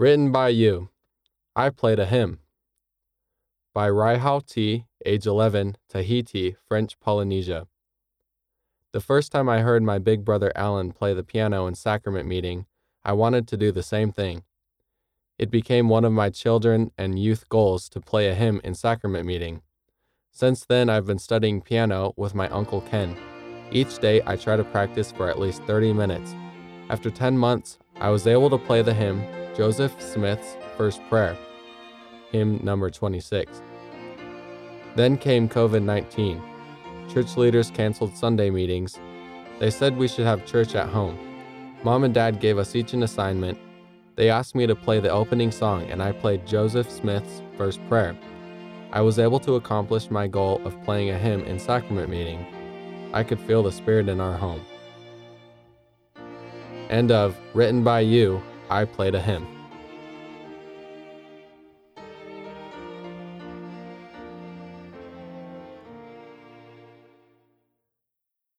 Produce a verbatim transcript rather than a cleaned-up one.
Written by you. I played a hymn. By Raihauti, age eleven, Tahiti, French Polynesia. The first time I heard my big brother Alan play the piano in sacrament meeting, I wanted to do the same thing. It became one of my children and youth goals to play a hymn in sacrament meeting. Since then, I've been studying piano with my Uncle Ken. Each day, I try to practice for at least thirty minutes. After ten months, I was able to play the hymn, Joseph Smith's First Prayer, hymn number twenty-six. Then came COVID nineteen. Church leaders canceled Sunday meetings. They said we should have church at home. Mom and Dad gave us each an assignment. They asked me to play the opening song, and I played Joseph Smith's First Prayer. I was able to accomplish my goal of playing a hymn in sacrament meeting. I could feel the spirit in our home. End of Written by You, I Played a Hymn.